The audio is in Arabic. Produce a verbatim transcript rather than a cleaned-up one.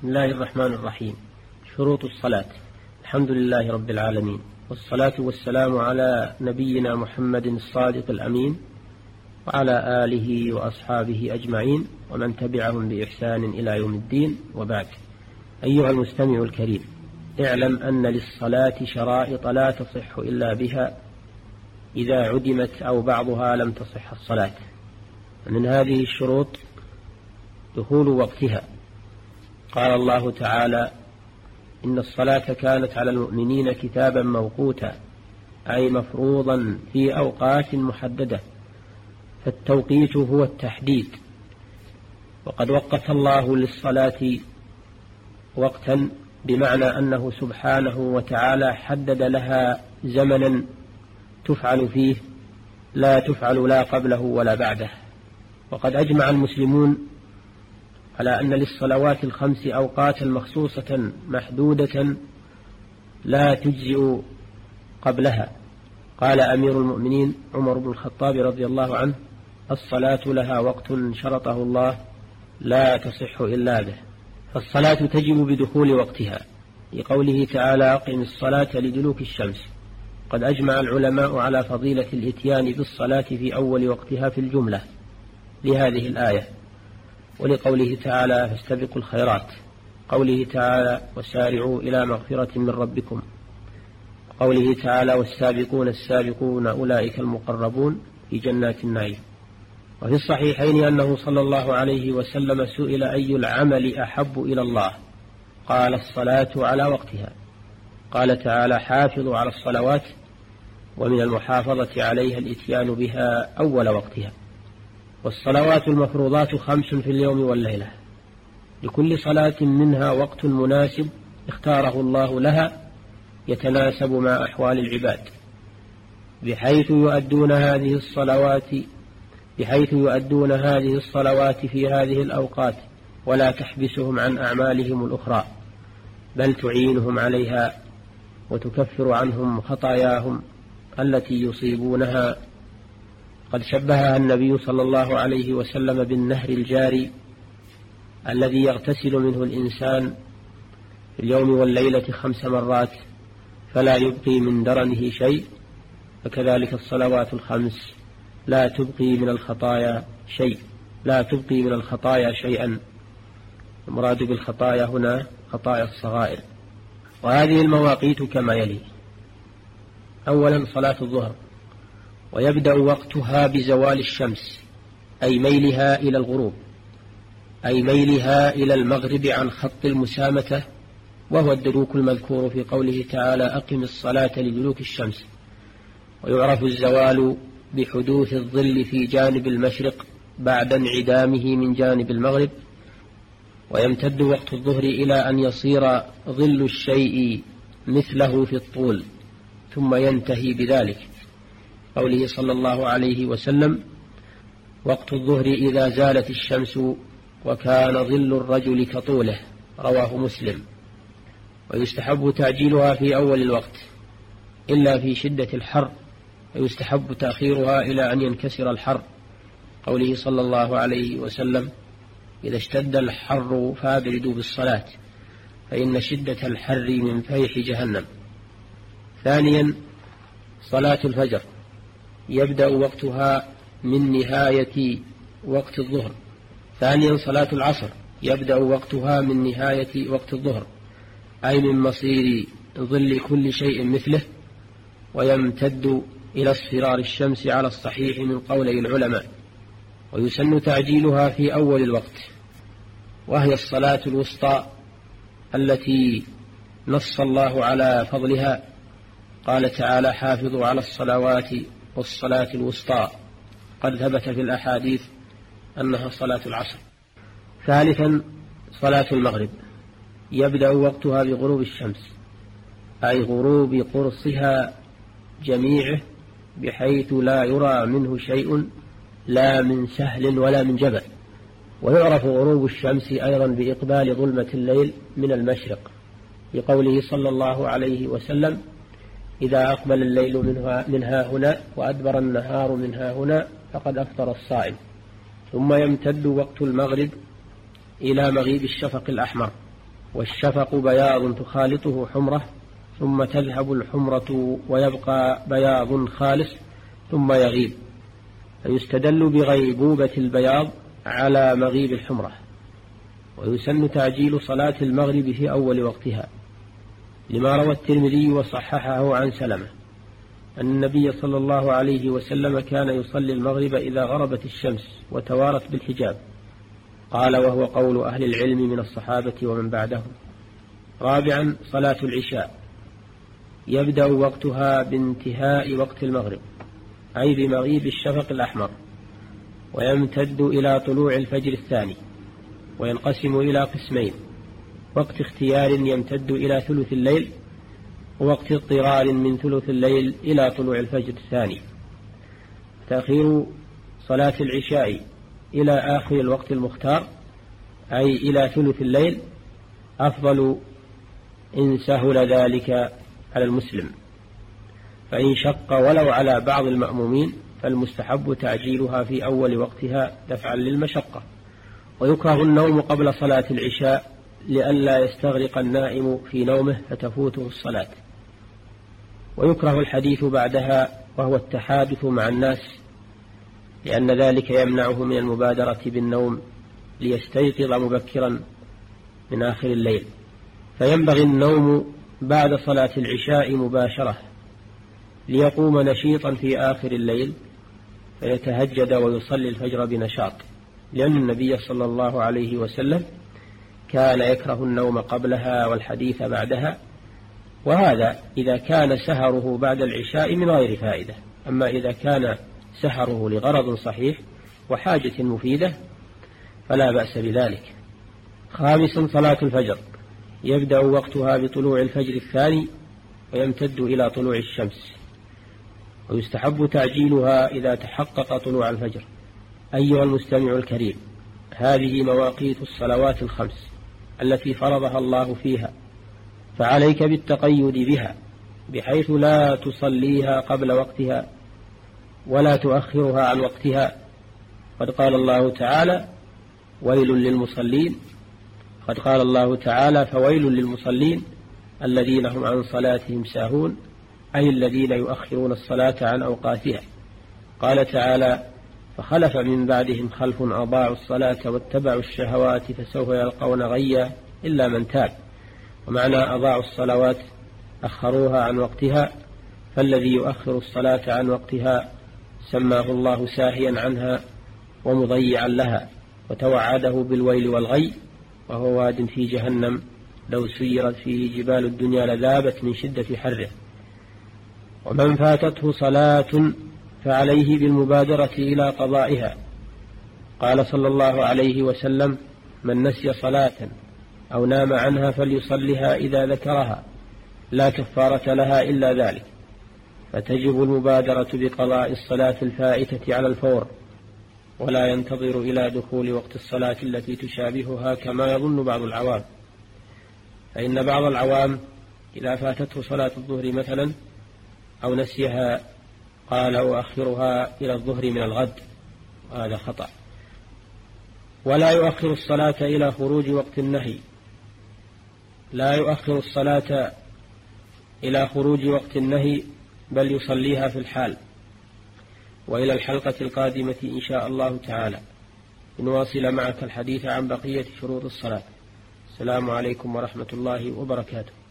بسم الله الرحمن الرحيم. شروط الصلاة. الحمد لله رب العالمين، والصلاة والسلام على نبينا محمد الصادق الأمين وعلى آله وأصحابه أجمعين ومن تبعهم بإحسان إلى يوم الدين، وبعد. أيها المستمع الكريم، اعلم أن للصلاة شرائط لا تصح إلا بها، إذا عدمت أو بعضها لم تصح الصلاة. من هذه الشروط دخول وقتها. قال الله تعالى: إن الصلاة كانت على المؤمنين كتابا موقوتا، أي مفروضا في أوقات محددة، فالتوقيت هو التحديد، وقد وقت الله للصلاة وقتا بمعنى أنه سبحانه وتعالى حدد لها زمنا تفعل فيه، لا تفعل لا قبله ولا بعده. وقد أجمع المسلمون على أن للصلوات الخمس أوقات مخصوصة محدودة لا تجزئ قبلها. قال أمير المؤمنين عمر بن الخطاب رضي الله عنه: الصلاة لها وقت شرطه الله لا تصح إلا به. فالصلاة تجب بدخول وقتها، لقوله تعالى: أقم الصلاة لدلوك الشمس. قد أجمع العلماء على فضيلة الإتيان بالصلاة في أول وقتها في الجملة لهذه الآية، ولقوله تعالى: فاستبقوا الخيرات، قوله تعالى: وسارعوا إلى مغفرة من ربكم، قوله تعالى: والسابقون السابقون أولئك المقربون في جنات النعيم. وفي الصحيحين أنه صلى الله عليه وسلم سئل: أي العمل أحب إلى الله؟ قال: الصلاة على وقتها. قال تعالى: حافظوا على الصلوات، ومن المحافظة عليها الإتيان بها أول وقتها. والصلوات المفروضات خمس في اليوم والليلة، لكل صلاة منها وقت مناسب اختاره الله لها يتناسب مع أحوال العباد، بحيث يؤدون هذه الصلوات بحيث يؤدون هذه الصلوات في هذه الأوقات، ولا تحبسهم عن أعمالهم الأخرى، بل تعينهم عليها وتكفر عنهم خطاياهم التي يصيبونها. قد شبهها النبي صلى الله عليه وسلم بالنهر الجاري الذي يغتسل منه الإنسان في اليوم والليلة خمس مرات فلا يبقي من درنه شيء، فكذلك الصلوات الخمس لا تبقي من الخطايا شيء لا تبقي من الخطايا شيئا. المراد بالخطايا هنا خطايا الصغائر. وهذه المواقيت كما يلي: أولا صلاة الظهر، ويبدأ وقتها بزوال الشمس، أي ميلها إلى الغروب، أي ميلها إلى المغرب عن خط المسامة، وهو الدلوك المذكور في قوله تعالى: أقم الصلاة لدلوك الشمس. ويعرف الزوال بحدوث الظل في جانب المشرق بعد انعدامه من جانب المغرب، ويمتد وقت الظهر إلى أن يصير ظل الشيء مثله في الطول، ثم ينتهي بذلك، قوله صلى الله عليه وسلم: وقت الظهر إذا زالت الشمس وكان ظل الرجل كطوله، رواه مسلم. ويستحب تعجيلها في أول الوقت إلا في شدة الحر، ويستحب تأخيرها إلى أن ينكسر الحر، قوله صلى الله عليه وسلم: إذا اشتد الحر فابردوا بالصلاة، فإن شدة الحر من فيح جهنم. ثانيا صلاة الفجر، يبدأ وقتها من نهاية وقت الظهر. ثانيا صلاة العصر، يبدأ وقتها من نهاية وقت الظهر، أي من مصير ظل كل شيء مثله، ويمتد إلى اصفرار الشمس على الصحيح من قولي العلماء. ويسن تعجيلها في أول الوقت، وهي الصلاة الوسطى التي نص الله على فضلها، قال تعالى: حافظوا على الصلوات والصلاة الوسطى. قد ثبت في الأحاديث أنها صلاة العصر. ثالثا صلاة المغرب، يبدأ وقتها بغروب الشمس، أي غروب قرصها جميعه، بحيث لا يرى منه شيء، لا من سهل ولا من جبل. ويعرف غروب الشمس أيضا بإقبال ظلمة الليل من المشرق، لقوله صلى الله عليه وسلم: إذا أقبل الليل منها هنا وأدبر النهار منها هنا فقد أفطر الصائم. ثم يمتد وقت المغرب إلى مغيب الشفق الأحمر، والشفق بياض تخالطه حمرة، ثم تذهب الحمرة ويبقى بياض خالص ثم يغيب، فيستدل بغيبوبة البياض على مغيب الحمرة. ويسن تعجيل صلاة المغرب في أول وقتها، لما روى الترمذي وصححه عن سلمة أن النبي صلى الله عليه وسلم كان يصلي المغرب إذا غربت الشمس وتوارت بالحجاب، قال وهو قول أهل العلم من الصحابة ومن بعدهم. رابعا صلاة العشاء يبدأ وقتها بانتهاء وقت المغرب، أي بمغيب الشفق الأحمر، ويمتد إلى طلوع الفجر الثاني، وينقسم إلى قسمين: وقت اختيار يمتد إلى ثلث الليل، ووقت اضطرار من ثلث الليل إلى طلوع الفجر الثاني. تأخير صلاة العشاء إلى آخر الوقت المختار، أي إلى ثلث الليل، أفضل إن سهل ذلك على المسلم، فإن شق ولو على بعض المأمومين فالمستحب تعجيلها في أول وقتها دفعا للمشقة. ويكره النوم قبل صلاة العشاء لئلا يستغرق النائم في نومه فتفوته الصلاة. ويكره الحديث بعدها، وهو التحادث مع الناس، لأن ذلك يمنعه من المبادرة بالنوم ليستيقظ مبكرا من آخر الليل، فينبغي النوم بعد صلاة العشاء مباشرة ليقوم نشيطا في آخر الليل فيتهجد ويصلي الفجر بنشاط، لأن النبي صلى الله عليه وسلم كان يكره النوم قبلها والحديث بعدها. وهذا إذا كان سهره بعد العشاء من غير فائدة، أما إذا كان سهره لغرض صحيح وحاجة مفيدة فلا بأس بذلك. خامسا صلاة الفجر يبدأ وقتها بطلوع الفجر الثاني ويمتد إلى طلوع الشمس، ويستحب تعجيلها إذا تحقق طلوع الفجر. أيها المستمع الكريم، هذه مواقيت الصلوات الخمس التي فرضها الله فيها، فعليك بالتقيد بها بحيث لا تصليها قبل وقتها ولا تؤخرها عن وقتها. قد قال الله تعالى ويل للمصلين قد قال الله تعالى فويل للمصلين الذين هم عن صلاتهم ساهون، أي الذين يؤخرون الصلاة عن أوقاتها. قال تعالى فخلف من بعدهم خلف أضاعوا الصلاة واتبعوا الشهوات فسوف يلقون غيا إلا من تاب. ومعنى أضاعوا الصلوات أخروها عن وقتها، فالذي يؤخر الصلاة عن وقتها سماه الله ساهيا عنها ومضيعا لها، وتوعده بالويل والغي، وهو واد في جهنم لو سيرت فيه جبال الدنيا لذابت من شدة حره. ومن فاتته صلاة فعليه بالمبادرة إلى قضائها. قال صلى الله عليه وسلم من نسي صلاة أو نام عنها فليصلها إذا ذكرها، لا كفارة لها إلا ذلك، فتجب المبادرة بقضاء الصلاة الفائتة على الفور، ولا ينتظر إلى دخول وقت الصلاة التي تشابهها كما يظن بعض العوام، فإن بعض العوام إذا فاتته صلاة الظهر مثلا أو نسيها قال وأخرها إلى الظهر من الغد، هذا خطأ. ولا يؤخر الصلاة إلى خروج وقت النهي، لا يؤخر الصلاة إلى خروج وقت النهي، بل يصليها في الحال. وإلى الحلقة القادمة إن شاء الله تعالى نواصل معك الحديث عن بقية شروط الصلاة. السلام عليكم ورحمة الله وبركاته.